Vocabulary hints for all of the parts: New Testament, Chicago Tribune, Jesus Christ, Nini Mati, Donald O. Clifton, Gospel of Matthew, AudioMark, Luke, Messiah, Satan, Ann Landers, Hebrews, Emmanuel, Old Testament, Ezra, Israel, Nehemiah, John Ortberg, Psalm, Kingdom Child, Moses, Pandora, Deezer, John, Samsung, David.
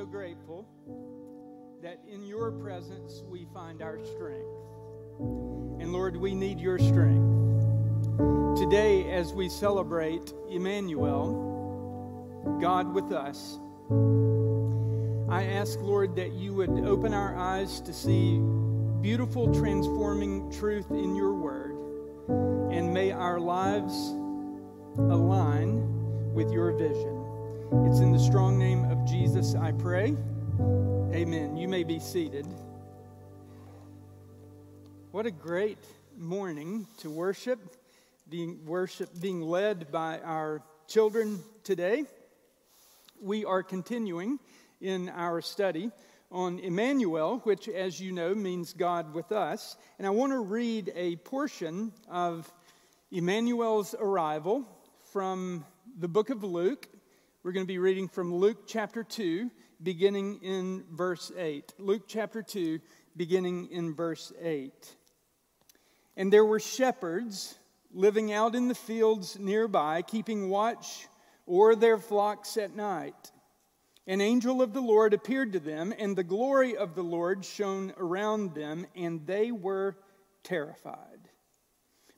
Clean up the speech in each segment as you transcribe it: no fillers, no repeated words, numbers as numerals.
so grateful that in your presence we find our strength. And Lord, we need your strength. Today, as we celebrate Emmanuel, God with us, I ask, Lord, that you would open our eyes to see beautiful, transforming truth in your word. And may our lives align with your vision. It's in the strong name of Jesus I pray. Amen. You may be seated. What a great morning to worship being led by our children today. We are continuing in our study on Emmanuel, which, as you know, means God with us. And I want to read a portion of Emmanuel's arrival from the book of Luke. We're going to be reading from Luke chapter 2, beginning in verse 8. Luke chapter 2, beginning in verse 8. And there were shepherds living out in the fields nearby, keeping watch o'er their flocks at night. An angel of the Lord appeared to them, and the glory of the Lord shone around them, and they were terrified.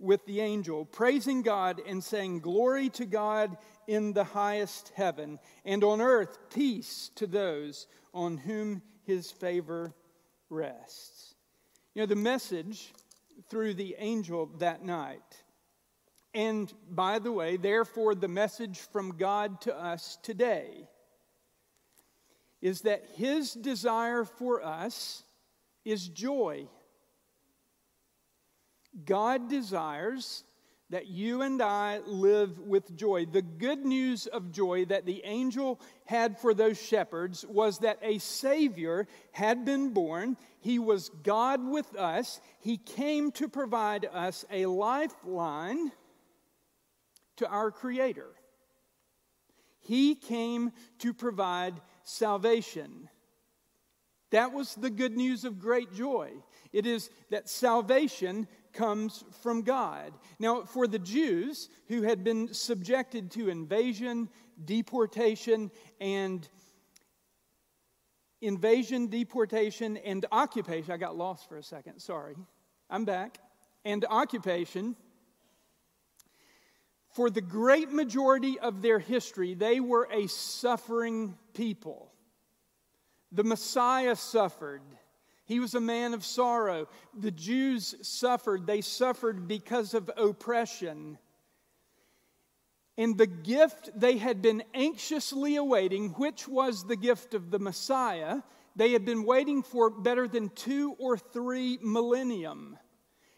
with the angel, praising God and saying, "Glory to God in the highest heaven, and on earth peace to those on whom his favor rests." You know, the message through the angel that night. And by the way, therefore, the message from God to us today is that his desire for us is joy. God desires that you and I live with joy. The good news of joy that the angel had for those shepherds was that a Savior had been born. He was God with us. He came to provide us a lifeline to our Creator. He came to provide salvation. That was the good news of great joy. It is that salvation comes from God. Now, for the Jews who had been subjected to invasion, deportation, and occupation. I got lost for a second. Sorry. I'm back. And occupation. For the great majority of their history, they were a suffering people. The Messiah suffered. He was a man of sorrow. The Jews suffered. They suffered because of oppression. And the gift they had been anxiously awaiting, which was the gift of the Messiah, they had been waiting for better than 2 or 3 millennia.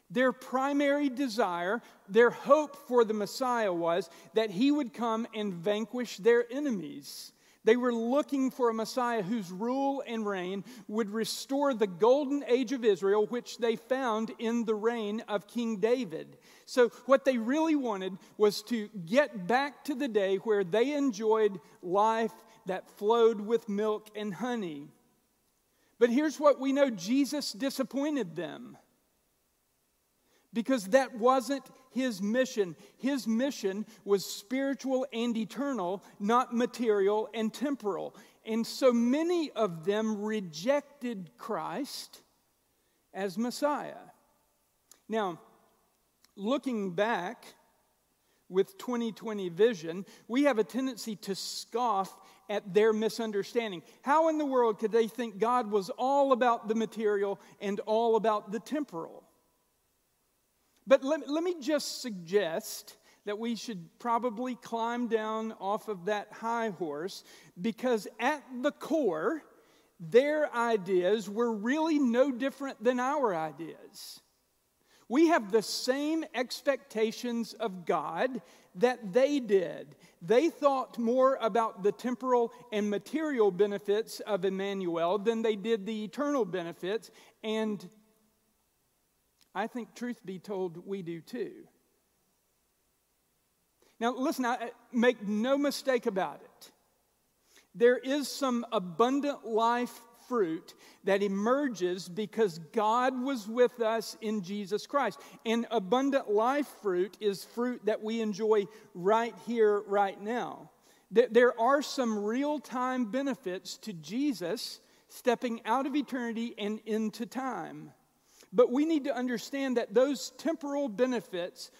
Their primary desire, their hope for the Messiah was that he would come and vanquish their enemies. They were looking for a Messiah whose rule and reign would restore the golden age of Israel, which they found in the reign of King David. So what they really wanted was to get back to the day where they enjoyed life that flowed with milk and honey. But here's what we know: Jesus disappointed them. Because that wasn't his mission. His mission was spiritual and eternal, not material and temporal. And so many of them rejected Christ as Messiah. Now, looking back with 2020 vision, we have a tendency to scoff at their misunderstanding. How in the world could they think God was all about the material and all about the temporal? But let me just suggest that we should probably climb down off of that high horse, because at the core, their ideas were really no different than our ideas. We have the same expectations of God that they did. They thought more about the temporal and material benefits of Emmanuel than they did the eternal benefits. And I think, truth be told, we do too. Now, listen, make no mistake about it. There is some abundant life fruit that emerges because God was with us in Jesus Christ. And abundant life fruit is fruit that we enjoy right here, right now. There are some real-time benefits to Jesus stepping out of eternity and into time. But we need to understand that those temporal benefits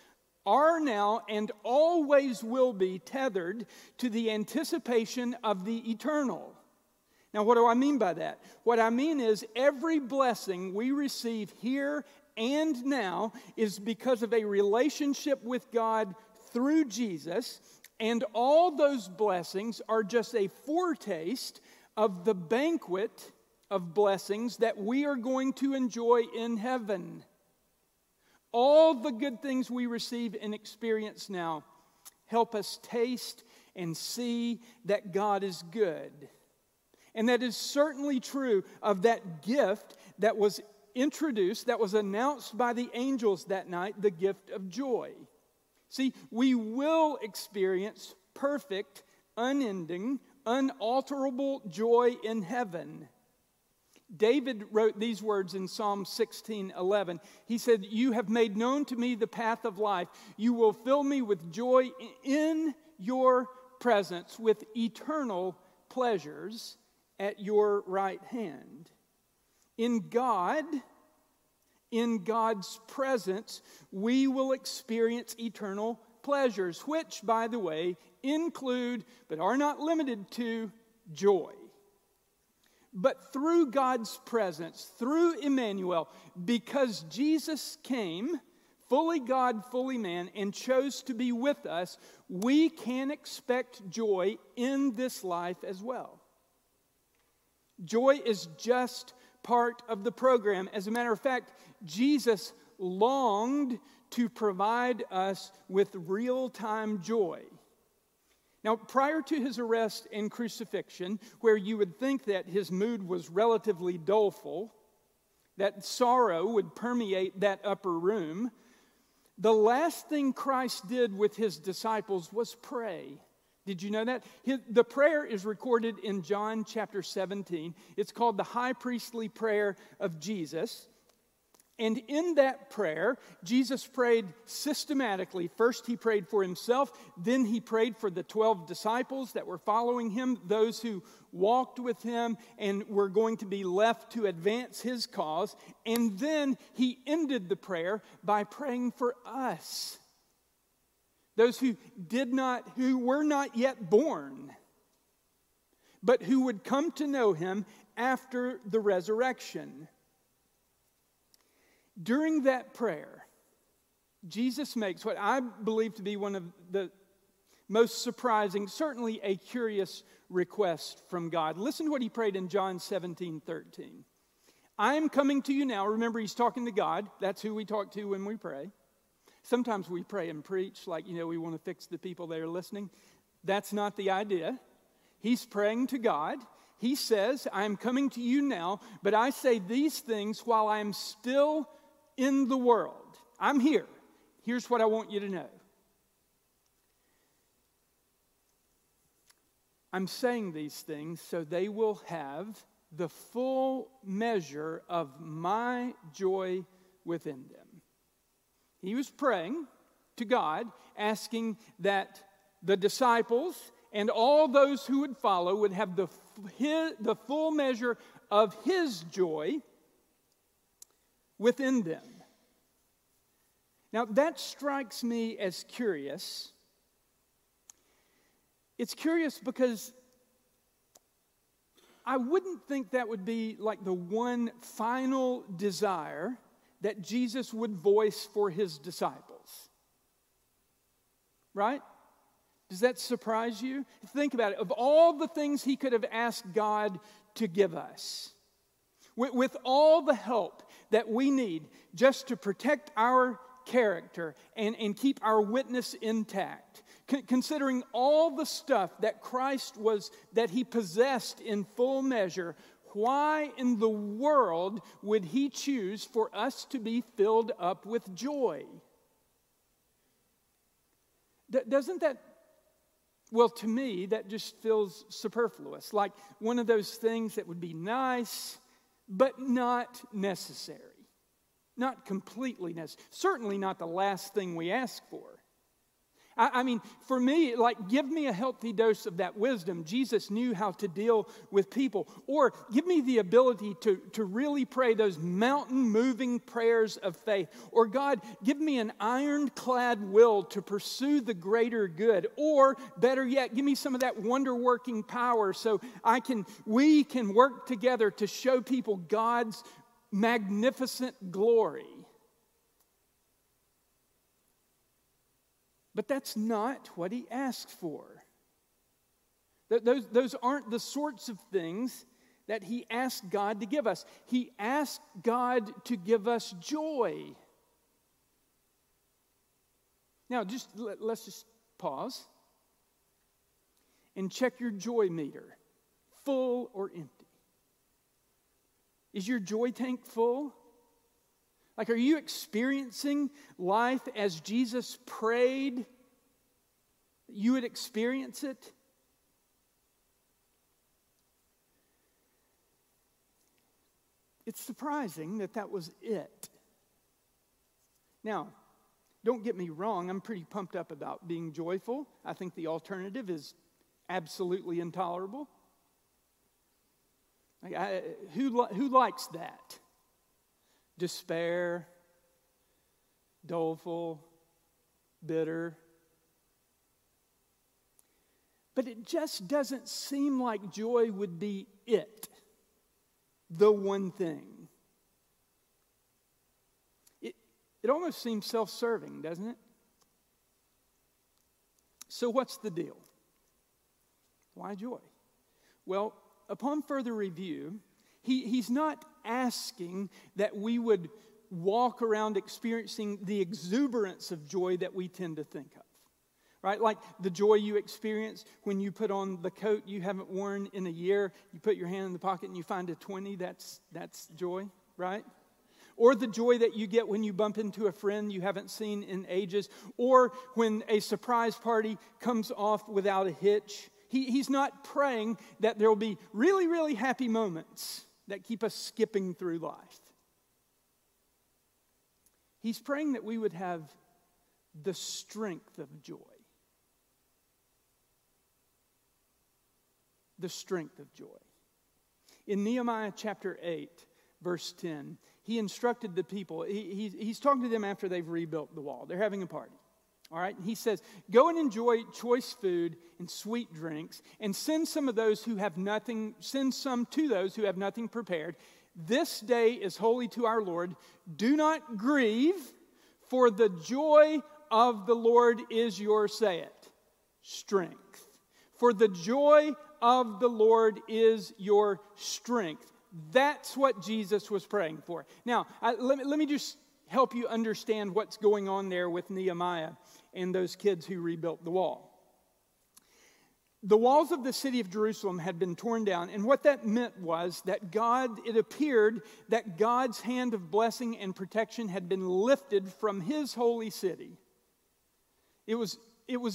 are now and always will be tethered to the anticipation of the eternal. Now, what do I mean by that? What I mean is every blessing we receive here and now is because of a relationship with God through Jesus, and all those blessings are just a foretaste of the banquet of blessings that we are going to enjoy in heaven. All the good things we receive and experience now help us taste and see that God is good. And that is certainly true of that gift that was introduced, that was announced by the angels that night, the gift of joy. See, we will experience perfect, unending, unalterable joy in heaven. David wrote these words in Psalm 16:11. He said, "You have made known to me the path of life. You will fill me with joy in your presence, with eternal pleasures at your right hand." In God, in God's presence, we will experience eternal pleasures, which, by the way, include, but are not limited to, joy. But through God's presence, through Emmanuel, because Jesus came, fully God, fully man, and chose to be with us, we can expect joy in this life as well. Joy is just part of the program. As a matter of fact, Jesus longed to provide us with real-time joy. Now, prior to his arrest and crucifixion, where you would think that his mood was relatively doleful, that sorrow would permeate that upper room, the last thing Christ did with his disciples was pray. Did you know that? The prayer is recorded in John chapter 17. It's called the high priestly prayer of Jesus. And in that prayer, Jesus prayed systematically. First he prayed for himself. Then he prayed for the 12 disciples that were following him, those who walked with him and were going to be left to advance his cause. And then he ended the prayer by praying for us. Those who were not yet born, but who would come to know him after the resurrection. During that prayer, Jesus makes what I believe to be one of the most surprising, certainly a curious request from God. Listen to what he prayed in John 17:13. "I am coming to you now." Remember, he's talking to God. That's who we talk to when we pray. Sometimes we pray and preach like, we want to fix the people that are listening. That's not the idea. He's praying to God. He says, "I am coming to you now, but I say these things while I am still in the world. I'm here. Here's what I want you to know. I'm saying these things so they will have the full measure of my joy within them." He was praying to God, asking that the disciples and all those who would follow would have the full measure of his joy within them. Now, that strikes me as curious. It's curious because I wouldn't think that would be like the one final desire that Jesus would voice for his disciples. Right? Does that surprise you? Think about it. Of all the things he could have asked God to give us, with all the help that we need just to protect our character and keep our witness intact, Considering all the stuff that Christ was, that he possessed in full measure, why in the world would he choose for us to be filled up with joy? Doesn't that, well, to me, that just feels superfluous. Like one of those things that would be nice, but not necessary. Not completely necessary. Certainly not the last thing we ask for. I mean, for me, like, give me a healthy dose of that wisdom. Jesus knew how to deal with people. Or give me the ability to really pray those mountain-moving prayers of faith. Or God, give me an ironclad will to pursue the greater good. Or, better yet, give me some of that wonder-working power so we can work together to show people God's magnificent glory. But that's not what he asked for. Those aren't the sorts of things that he asked God to give us. He asked God to give us joy. Now, let's just pause and check your joy meter. Full or empty? Is your joy tank full? Like, are you experiencing life as Jesus prayed you would experience it? It's surprising that was it. Now, don't get me wrong. I'm pretty pumped up about being joyful. I think the alternative is absolutely intolerable. Like, who likes that? Despair, doleful, bitter. But it just doesn't seem like joy would be it, the one thing. It almost seems self-serving, doesn't it? So what's the deal? Why joy? Well, upon further review, he's not asking that we would walk around experiencing the exuberance of joy that we tend to think of, right? Like the joy you experience when you put on the coat you haven't worn in a year, you put your hand in the pocket and you find a 20, that's joy, right? Or the joy that you get when you bump into a friend you haven't seen in ages, or when a surprise party comes off without a hitch. He's not praying that there will be really, really happy moments that keep us skipping through life. He's praying that we would have the strength of joy. The strength of joy. In Nehemiah chapter 8, verse 10, he instructed the people. He's talking to them after they've rebuilt the wall. They're having a party. All right, and he says, go and enjoy choice food and sweet drinks, and send some to those who have nothing prepared. This day is holy to our Lord. Do not grieve, for the joy of the Lord is your, say it, strength. For the joy of the Lord is your strength. That's what Jesus was praying for. Now, let me just help you understand what's going on there with Nehemiah and those kids who rebuilt the wall. The walls of the city of Jerusalem had been torn down, and what that meant was that it appeared that God's hand of blessing and protection had been lifted from his holy city. It was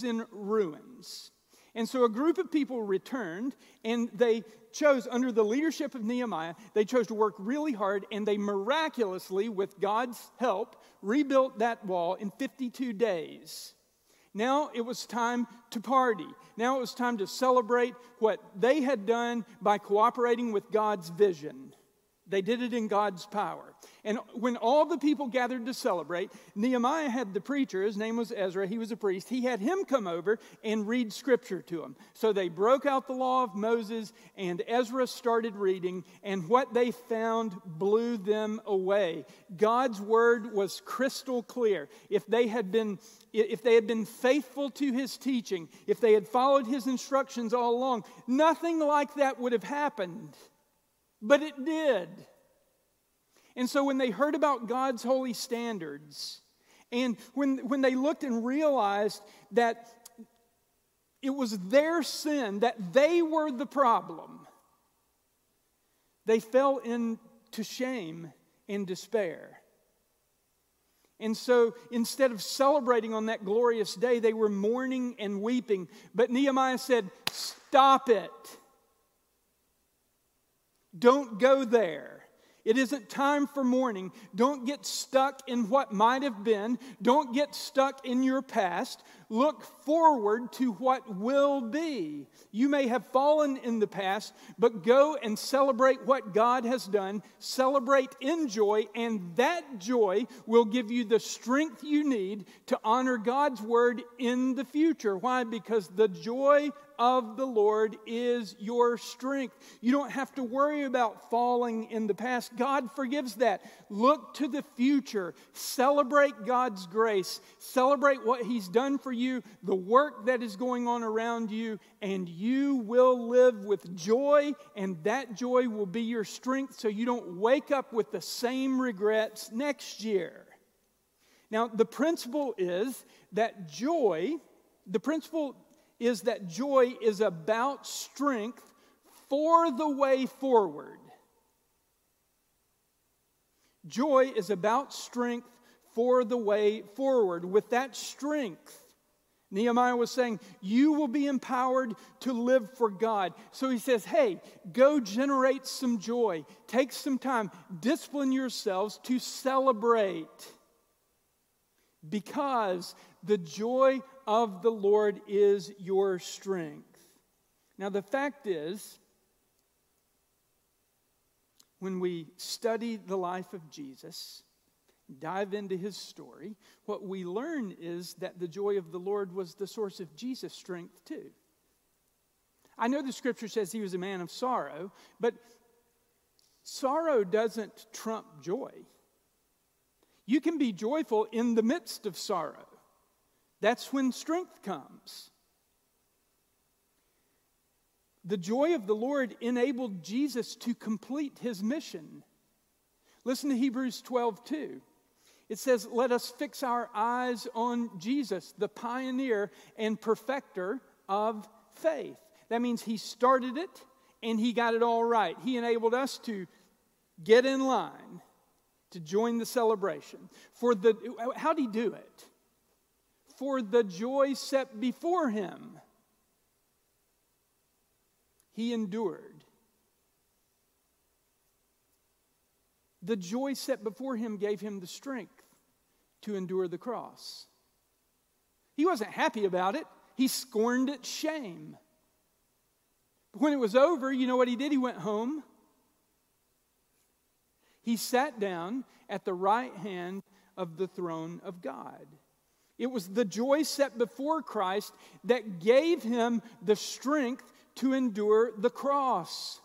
in ruins. And so a group of people returned, and they chose, under the leadership of Nehemiah, they chose to work really hard, and they miraculously, with God's help, rebuilt that wall in 52 days. Now it was time to party. Now it was time to celebrate what they had done by cooperating with God's vision. They did it in God's power. And when all the people gathered to celebrate, Nehemiah had the preacher, his name was Ezra, he was a priest, he had him come over and read scripture to them. So they broke out the law of Moses, and Ezra started reading, and what they found blew them away. God's word was crystal clear. If they had been faithful to his teaching, if they had followed his instructions all along, nothing like that would have happened. But it did. And so when they heard about God's holy standards, and when they looked and realized that It was their sin that they were the problem. They fell into shame and despair. And so instead of celebrating on that glorious day, they were mourning and weeping. But Nehemiah said, stop it. Don't go there. It isn't time for mourning. Don't get stuck in what might have been. Don't get stuck in your past. Look forward to what will be. You may have fallen in the past, but go and celebrate what God has done. Celebrate in joy, and that joy will give you the strength you need to honor God's word in the future. Why? Because the joy of the Lord is your strength. You don't have to worry about falling in the past. God forgives that. Look to the future. Celebrate God's grace. Celebrate what He's done for you, the work that is going on around you, and you will live with joy, and that joy will be your strength so you don't wake up with the same regrets next year. Now, the principle is that joy is about strength for the way forward. Joy is about strength for the way forward. With that strength, Nehemiah was saying, you will be empowered to live for God. So he says, hey, go generate some joy. Take some time. Discipline yourselves to celebrate. Because the joy of the Lord is your strength. Now the fact is, when we study the life of Jesus, dive into his story, what we learn is that the joy of the Lord was the source of Jesus' strength too. I know the scripture says he was a man of sorrow, but sorrow doesn't trump joy. You can be joyful in the midst of sorrow. That's when strength comes. The joy of the Lord enabled Jesus to complete his mission. Listen to Hebrews 12:2. It says, let us fix our eyes on Jesus, the pioneer and perfecter of faith. That means he started it and he got it all right. He enabled us to get in line, to join the celebration. How'd he do it? For the joy set before him, he endured. The joy set before him gave him the strength to endure the cross. He wasn't happy about it. He scorned its shame. But when it was over, you know what he did? He went home. He sat down at the right hand of the throne of God. It was the joy set before Christ that gave him the strength to endure the cross.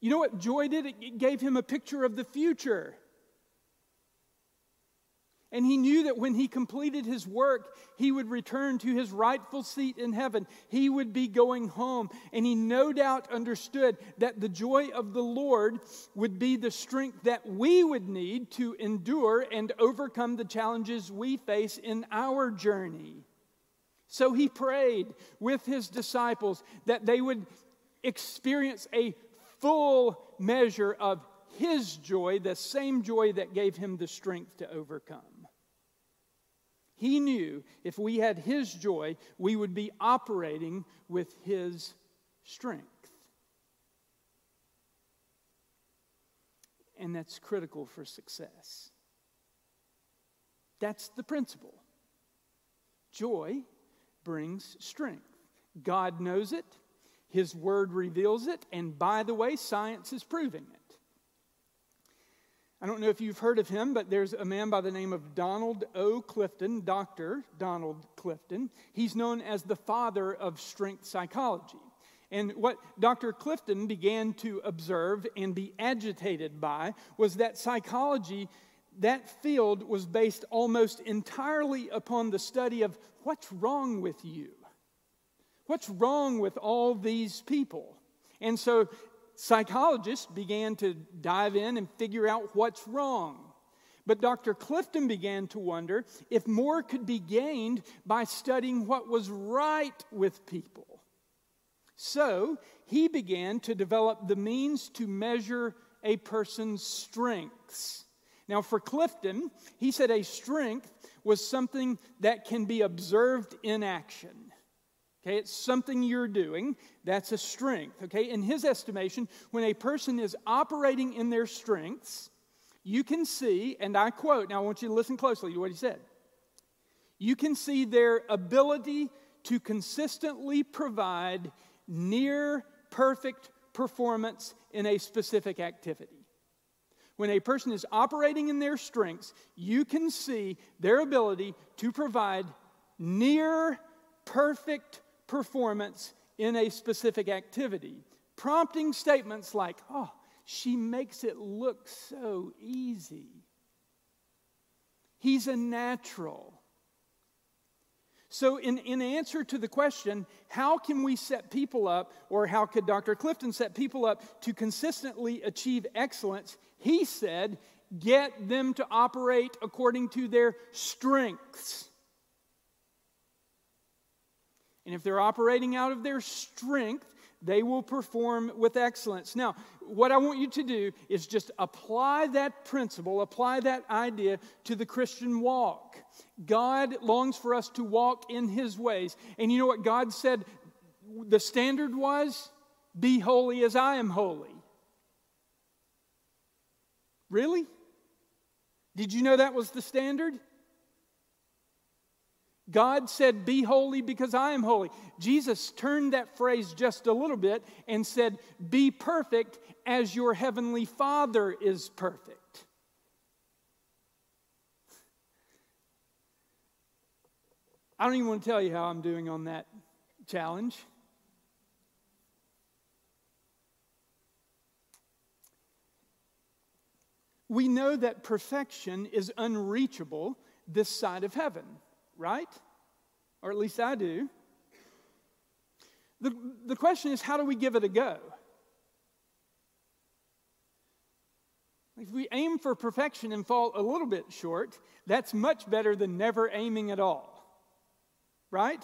You know what joy did? It gave him a picture of the future. And he knew that when he completed his work, he would return to his rightful seat in heaven. He would be going home. And he no doubt understood that the joy of the Lord would be the strength that we would need to endure and overcome the challenges we face in our journey. So he prayed with his disciples that they would experience a full measure of his joy, the same joy that gave him the strength to overcome. He knew if we had his joy, we would be operating with his strength. And that's critical for success. That's the principle. Joy brings strength. God knows it. His word reveals it. And by the way, science is proving it. I don't know if you've heard of him, but there's a man by the name of Donald O. Clifton, Dr. Donald Clifton. He's known as the father of strength psychology. And what Dr. Clifton began to observe and be agitated by was that psychology, that field, was based almost entirely upon the study of what's wrong with you? What's wrong with all these people? And so psychologists began to dive in and figure out what's wrong. But Dr. Clifton began to wonder if more could be gained by studying what was right with people. So he began to develop the means to measure a person's strengths. Now for Clifton, he said a strength was something that can be observed in action. Okay, it's something you're doing. That's a strength. Okay, in his estimation, when a person is operating in their strengths, you can see, and I quote, now I want you to listen closely to what he said. You can see their ability to consistently provide near perfect performance in a specific activity. When a person is operating in their strengths, you can see their ability to provide near perfect performance in a specific activity, prompting statements like, oh, she makes it look so easy. He's a natural. So in answer to the question, how can we set people up, or how could Dr. Clifton set people up to consistently achieve excellence, he said, get them to operate according to their strengths. And if they're operating out of their strength, they will perform with excellence. Now, what I want you to do is just apply that principle, apply that idea to the Christian walk. God longs for us to walk in His ways. And you know what God said the standard was? Be holy as I am holy. Really? Did you know that was the standard? God said, be holy because I am holy. Jesus turned that phrase just a little bit and said, be perfect as your heavenly Father is perfect. I don't even want to tell you how I'm doing on that challenge. We know that perfection is unreachable this side of heaven. Right? Or at least I do. The question is, how do we give it a go? If we aim for perfection and fall a little bit short, that's much better than never aiming at all. Right?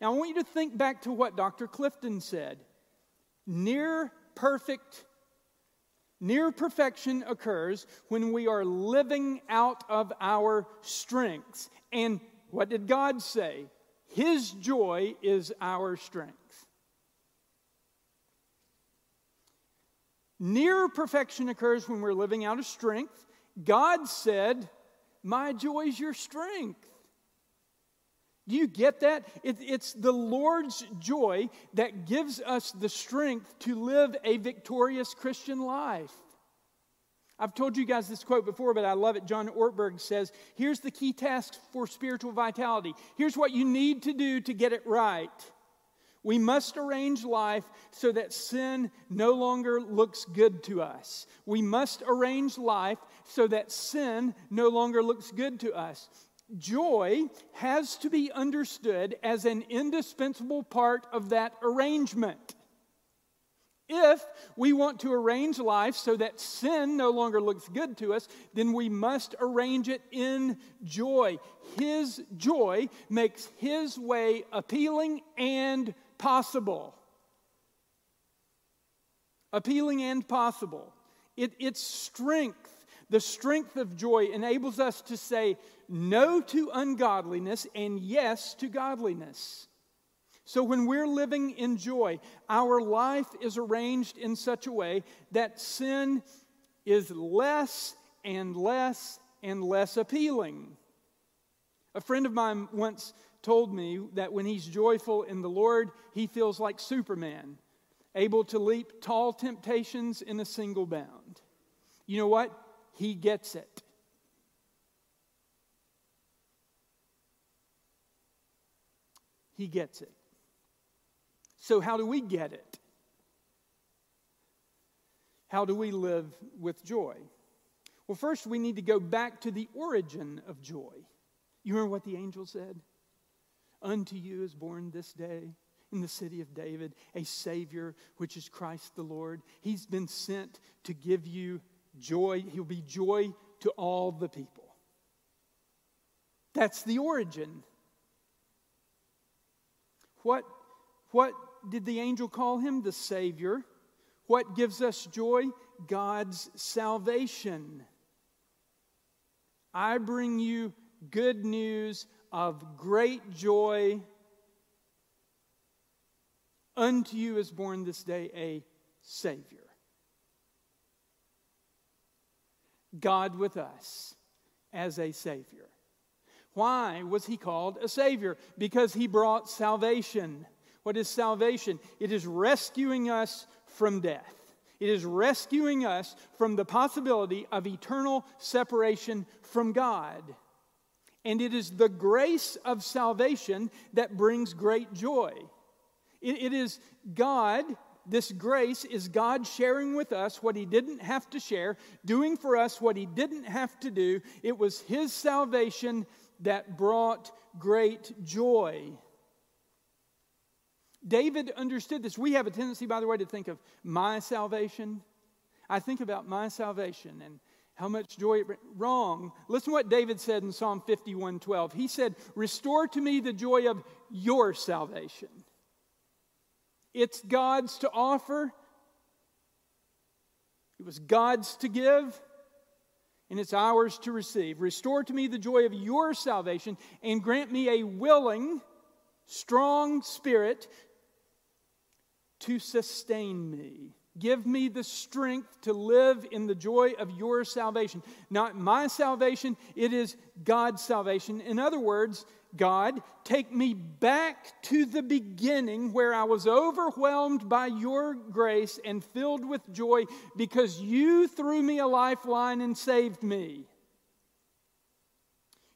Now I want you to think back to what Dr. Clifton said. Near perfection occurs when we are living out of our strengths. And what did God say? His joy is our strength. Near perfection occurs when we're living out of strength. God said, my joy is your strength. Do you get that? It's the Lord's joy that gives us the strength to live a victorious Christian life. I've told you guys this quote before, but I love it. John Ortberg says, here's the key task for spiritual vitality. Here's what you need to do to get it right. We must arrange life so that sin no longer looks good to us. We must arrange life so that sin no longer looks good to us. Joy has to be understood as an indispensable part of that arrangement. If we want to arrange life so that sin no longer looks good to us, then we must arrange it in joy. His joy makes His way appealing and possible. Appealing and possible. It's strength. The strength of joy enables us to say no to ungodliness and yes to godliness. So when we're living in joy, our life is arranged in such a way that sin is less and less and less appealing. A friend of mine once told me that when he's joyful in the Lord, he feels like Superman, able to leap tall temptations in a single bound. You know what? He gets it. He gets it. So how do we get it? How do we live with joy? Well, first we need to go back to the origin of joy. You remember what the angel said? Unto you is born this day in the city of David a Savior, which is Christ the Lord. He's been sent to give you joy. He'll be joy to all the people. That's the origin. What did the angel call him? The Savior. What gives us joy? God's salvation. I bring you good news of great joy. Unto you is born this day a Savior. God with us as a Savior. Why was he called a Savior? Because he brought salvation. What is salvation? It is rescuing us from death. It is rescuing us from the possibility of eternal separation from God. And it is the grace of salvation that brings great joy. It is God, this grace is God sharing with us what he didn't have to share, doing for us what he didn't have to do. It was his salvation that brought great joy. David understood this. We have a tendency, by the way, to think of my salvation. I think about my salvation and how much joy it brings. Wrong. Listen to what David said in Psalm 51:12. He said, "Restore to me the joy of your salvation." It's God's to offer. It was God's to give. And it's ours to receive. Restore to me the joy of your salvation and grant me a willing, strong spirit to sustain me. Give me the strength to live in the joy of your salvation. Not my salvation, it is God's salvation. In other words, God, take me back to the beginning where I was overwhelmed by your grace and filled with joy because you threw me a lifeline and saved me.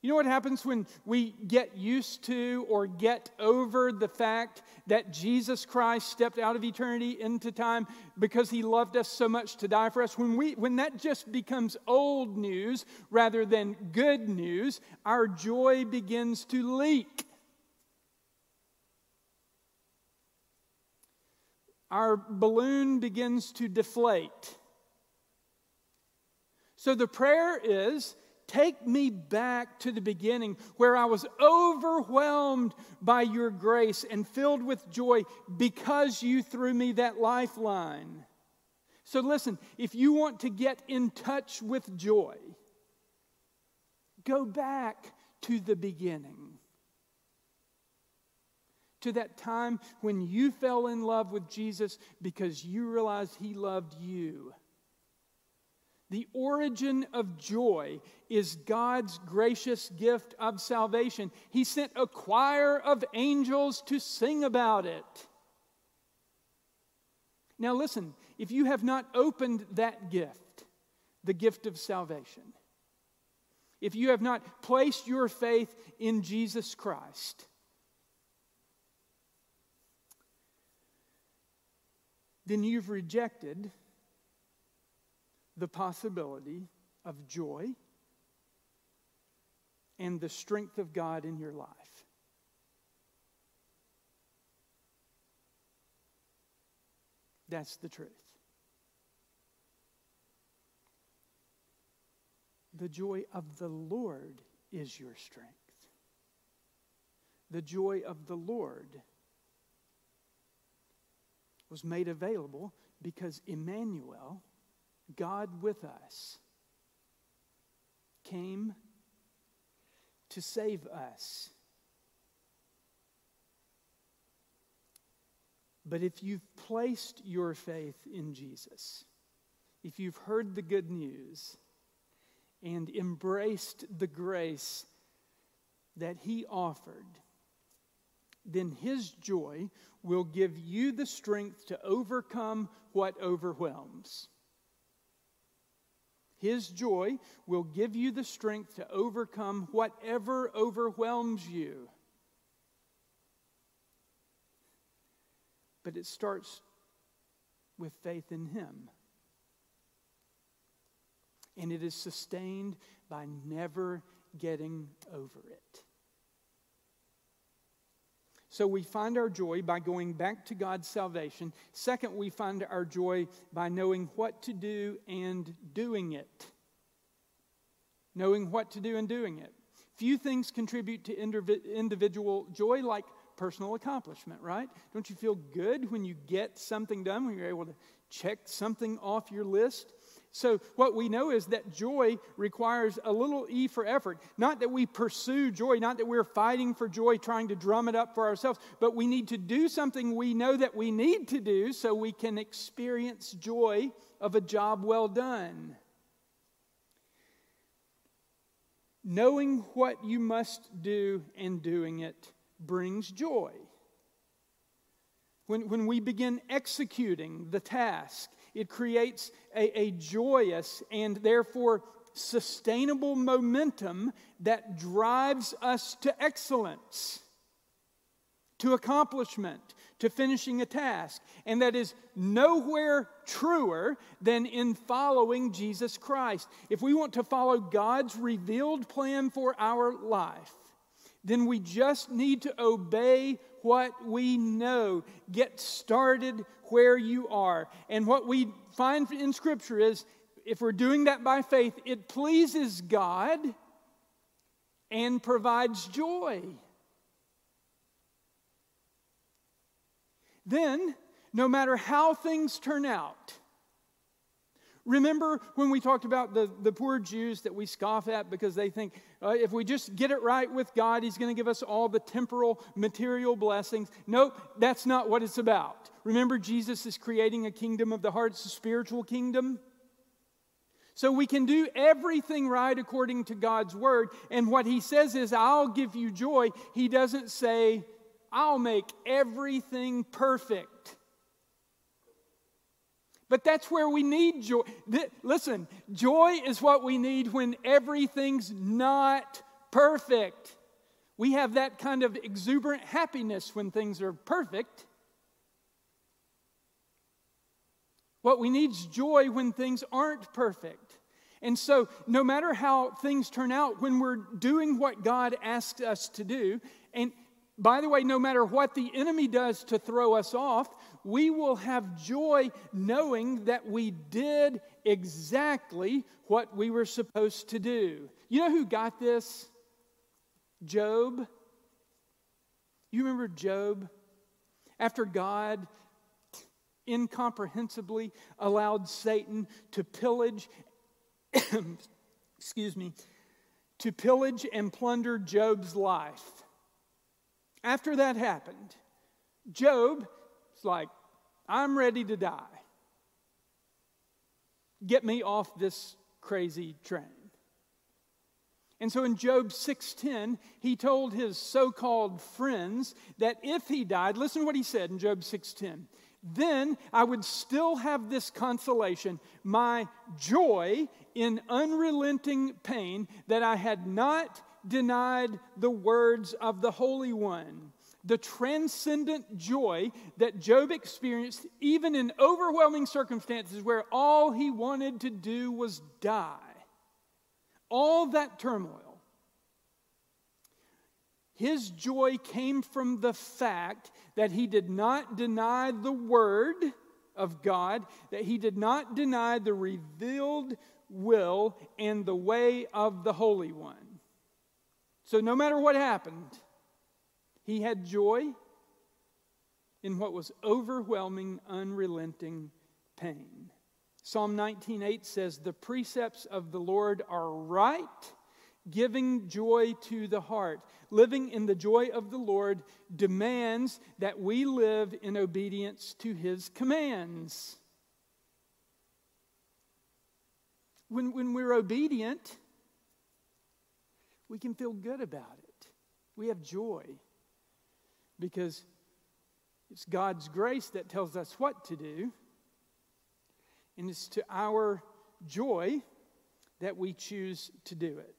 You know what happens when we get used to or get over the fact that Jesus Christ stepped out of eternity into time because he loved us so much to die for us? When that just becomes old news rather than good news, our joy begins to leak. Our balloon begins to deflate. So the prayer is, take me back to the beginning where I was overwhelmed by your grace and filled with joy because you threw me that lifeline. So listen, if you want to get in touch with joy, go back to the beginning. To that time when you fell in love with Jesus because you realized he loved you. The origin of joy is God's gracious gift of salvation. He sent a choir of angels to sing about it. Now listen, if you have not opened that gift, the gift of salvation, if you have not placed your faith in Jesus Christ, then you've rejected the possibility of joy and the strength of God in your life. That's the truth. The joy of the Lord is your strength. The joy of the Lord was made available because Emmanuel, God with us, came to save us. But if you've placed your faith in Jesus, if you've heard the good news and embraced the grace that he offered, then his joy will give you the strength to overcome what overwhelms. His joy will give you the strength to overcome whatever overwhelms you. But it starts with faith in him. And it is sustained by never getting over it. So we find our joy by going back to God's salvation. Second, we find our joy by knowing what to do and doing it. Knowing what to do and doing it. Few things contribute to individual joy like personal accomplishment, right? Don't you feel good when you get something done, when you're able to check something off your list? So what we know is that joy requires a little E for effort. Not that we pursue joy, not that we're fighting for joy, trying to drum it up for ourselves, but we need to do something we know that we need to do so we can experience joy of a job well done. Knowing what you must do and doing it brings joy. When we begin executing the task, it creates a joyous and therefore sustainable momentum that drives us to excellence, to accomplishment, to finishing a task. And that is nowhere truer than in following Jesus Christ. If we want to follow God's revealed plan for our life, then we just need to obey what we know. Get started where you are. And what we find in Scripture is, if we're doing that by faith, it pleases God and provides joy. Then, no matter how things turn out, remember when we talked about the poor Jews that we scoff at because they think, if we just get it right with God, He's going to give us all the temporal, material blessings. Nope, that's not what it's about. Remember, Jesus is creating a kingdom of the heart, it's a spiritual kingdom. So we can do everything right according to God's word. And what He says is, I'll give you joy. He doesn't say, I'll make everything perfect. But that's where we need joy. Listen, joy is what we need when everything's not perfect. We have that kind of exuberant happiness when things are perfect. What we need is joy when things aren't perfect. And so, no matter how things turn out, when we're doing what God asks us to do, and by the way, no matter what the enemy does to throw us off, we will have joy knowing that we did exactly what we were supposed to do. You know who got this? Job. You remember Job? After God incomprehensibly allowed Satan to pillage, to pillage and plunder Job's life. After that happened, Job was like, I'm ready to die. Get me off this crazy train. And so in Job 6:10, he told his so-called friends that if he died, listen to what he said in Job 6:10, then I would still have this consolation, my joy in unrelenting pain, that I had not denied the words of the Holy One. The transcendent joy that Job experienced, even in overwhelming circumstances where all he wanted to do was die. All that turmoil. His joy came from the fact that he did not deny the word of God, that he did not deny the revealed will and the way of the Holy One. So no matter what happened, he had joy in what was overwhelming, unrelenting pain. Psalm 19:8 says, the precepts of the Lord are right, giving joy to the heart. Living in the joy of the Lord demands that we live in obedience to His commands. When we're obedient, we can feel good about it. We have joy because it's God's grace that tells us what to do. And it's to our joy that we choose to do it.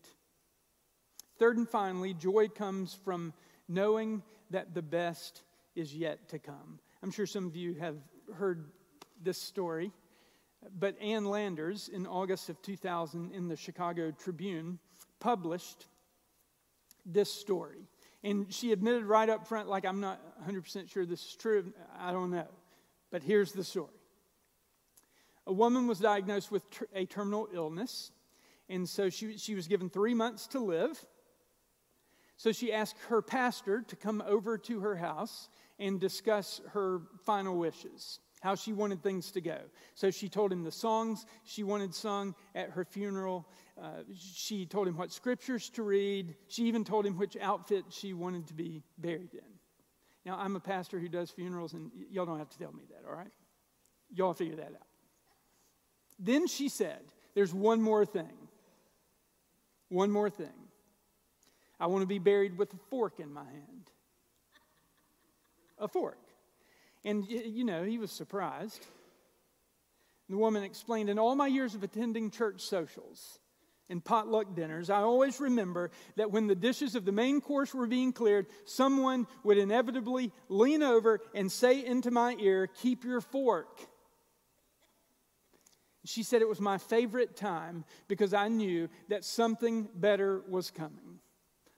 Third and finally, joy comes from knowing that the best is yet to come. I'm sure some of you have heard this story. But Ann Landers, in August of 2000, in the Chicago Tribune, published this story. And she admitted right up front, like, I'm not 100% sure this is true. I don't know. But here's the story. A woman was diagnosed with a terminal illness. And so she was given 3 months to live. So she asked her pastor to come over to her house and discuss her final wishes, how she wanted things to go. So she told him the songs she wanted sung at her funeral. She told him what scriptures to read. She even told him which outfit she wanted to be buried in. Now, I'm a pastor who does funerals, and y'all don't have to tell me that, all right? Y'all figure that out. Then she said, there's one more thing. One more thing. I want to be buried with a fork in my hand. A fork. And, you know, he was surprised. The woman explained, in all my years of attending church socials and potluck dinners, I always remember that when the dishes of the main course were being cleared, someone would inevitably lean over and say into my ear, keep your fork. She said it was my favorite time because I knew that something better was coming,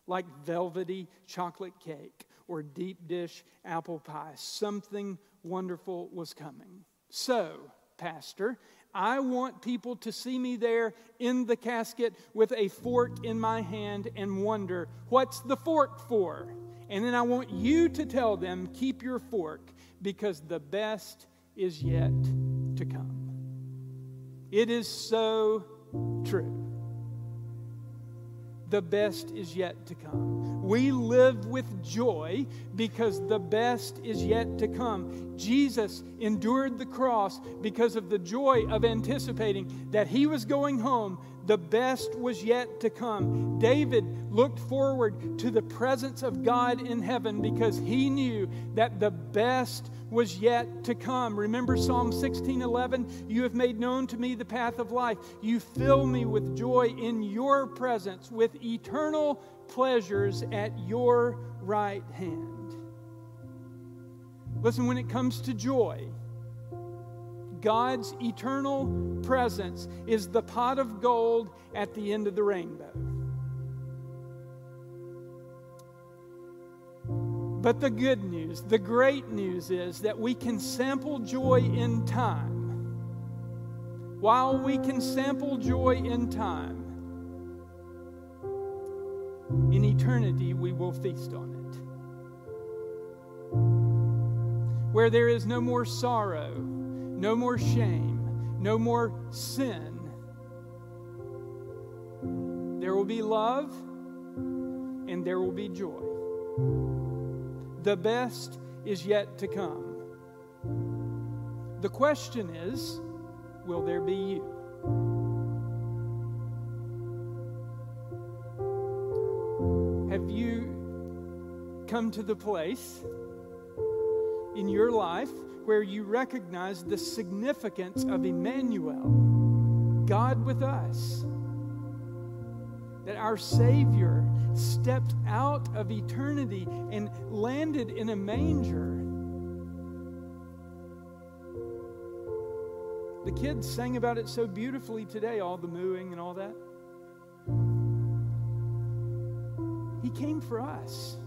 like velvety chocolate cake or deep dish apple pie. Something wonderful was coming. So, pastor, I want people to see me there in the casket with a fork in my hand and wonder, what's the fork for? And then I want you to tell them, keep your fork, because the best is yet to come. It is so true. The best is yet to come. We live with joy because the best is yet to come. Jesus endured the cross because of the joy of anticipating that he was going home. The best was yet to come. David looked forward to the presence of God in heaven because he knew that the best was yet to come. Remember Psalm 16:11, you have made known to me the path of life. You fill me with joy in your presence, with eternal pleasures at your right hand. Listen, when it comes to joy, God's eternal presence is the pot of gold at the end of the rainbow. But the good news, the great news is that we can sample joy in time. While we can sample joy in time, in eternity we will feast on it. Where there is no more sorrow, no more shame, no more sin. There will be love and there will be joy. The best is yet to come. The question is, will there be you? Have you come to the place in your life where you recognize the significance of Emmanuel, God with us, that our Savior stepped out of eternity and landed in a manger? The kids sang about it so beautifully today, all the mooing and all that. He came for us.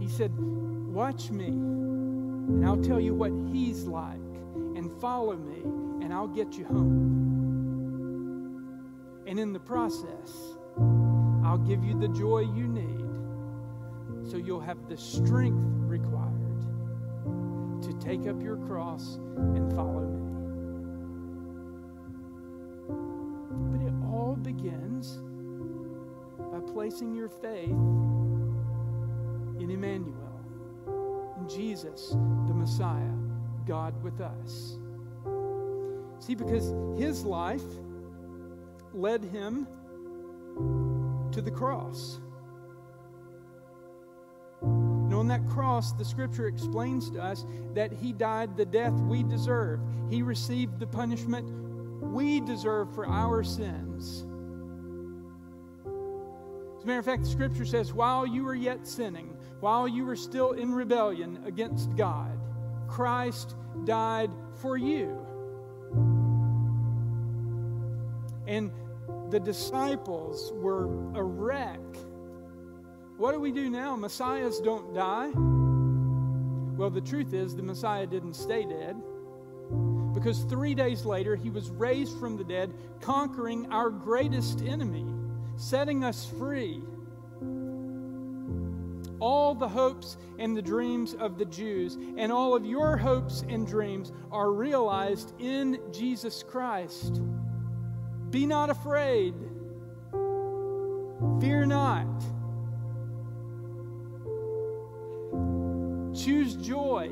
He said, watch me, and I'll tell you what he's like, and follow me, and I'll get you home. And in the process, I'll give you the joy you need, so you'll have the strength required to take up your cross and follow me. But it all begins by placing your faith in Emmanuel, Jesus, the Messiah, God with us. See, because his life led him to the cross. And on that cross, the scripture explains to us that he died the death we deserve. He received the punishment we deserve for our sins. As a matter of fact, the scripture says, while you were yet sinning, while you were still in rebellion against God, Christ died for you. And the disciples were a wreck what do we do now? Messiahs don't die. Well, the truth is the Messiah didn't stay dead, because 3 days later he was raised from the dead, conquering our greatest enemy, setting us free. All the hopes and the dreams of the Jews and all of your hopes and dreams are realized in Jesus Christ. Be not afraid. Fear not. Choose joy.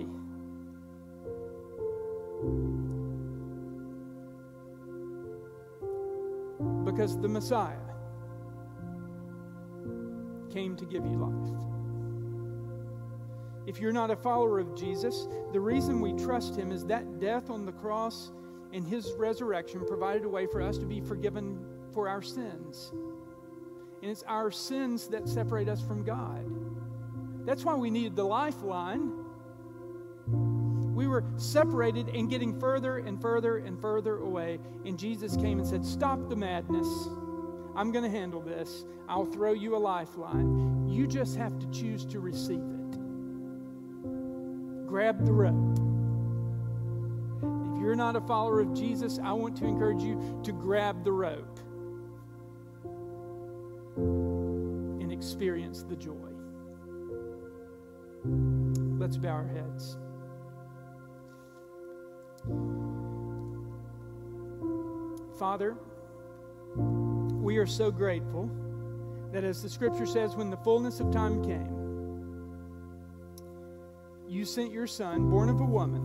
Because the Messiah came to give you life. If you're not a follower of Jesus, the reason we trust him is that death on the cross and his resurrection provided a way for us to be forgiven for our sins. And it's our sins that separate us from God. That's why we needed the lifeline. We were separated and getting further and further and further away. And Jesus came and said, "Stop the madness. I'm going to handle this. I'll throw you a lifeline. You just have to choose to receive it." Grab the rope. If you're not a follower of Jesus, I want to encourage you to grab the rope and experience the joy. Let's bow our heads. Father, we are so grateful that, as the scripture says, when the fullness of time came, you sent your son, born of a woman,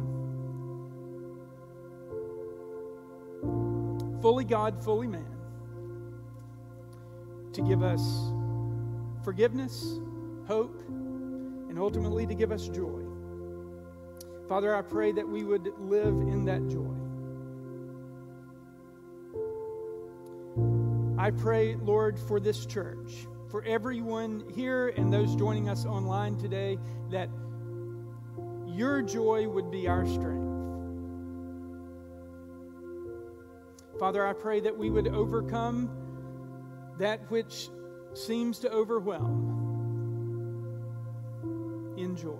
fully God, fully man, to give us forgiveness, hope, and ultimately to give us joy. Father, I pray that we would live in that joy. I pray, Lord, for this church, for everyone here and those joining us online today, that your joy would be our strength. Father, I pray that we would overcome that which seems to overwhelm in joy.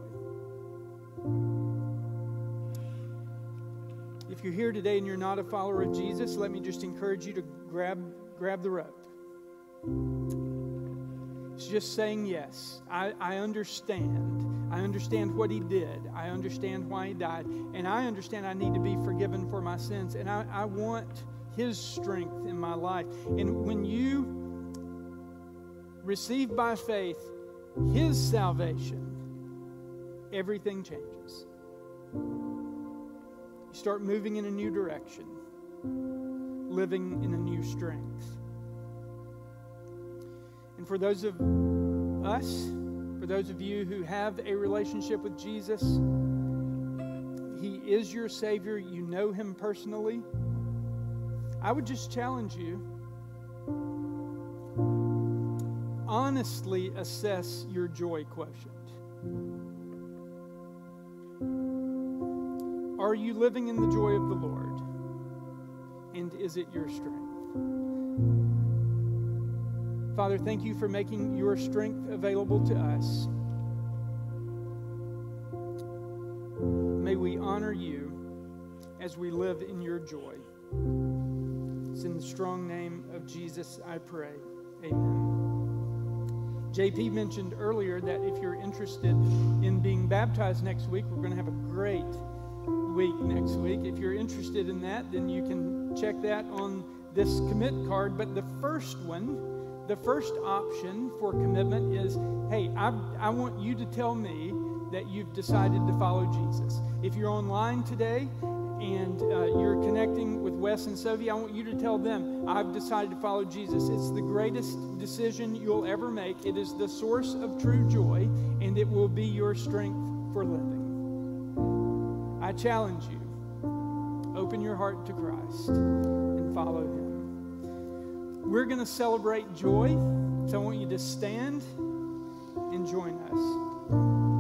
If you're here today and you're not a follower of Jesus, let me just encourage you to grab the rope. It's just saying, yes, I understand. I understand what he did. I understand why he died. And I understand I need to be forgiven for my sins. And I want his strength in my life. And when you receive by faith his salvation, everything changes. You start moving in a new direction, living in a new strength. And for those of us, for those of you who have a relationship with Jesus, he is your Savior. You know him personally. I would just challenge you, honestly assess your joy quotient. Are you living in the joy of the Lord? And is it your strength? Father, thank you for making your strength available to us. May we honor you as we live in your joy. It's in the strong name of Jesus I pray. Amen. JP mentioned earlier that if you're interested in being baptized next week, we're going to have a great week next week. If you're interested in that, then you can check that on this commit card. But the first one, the first option for commitment is, hey, I want you to tell me that you've decided to follow Jesus. If you're online today and you're connecting with Wes and Sophie, I want you to tell them, I've decided to follow Jesus. It's the greatest decision you'll ever make. It is the source of true joy, and it will be your strength for living. I challenge you, open your heart to Christ and follow him. We're going to celebrate joy, so I want you to stand and join us.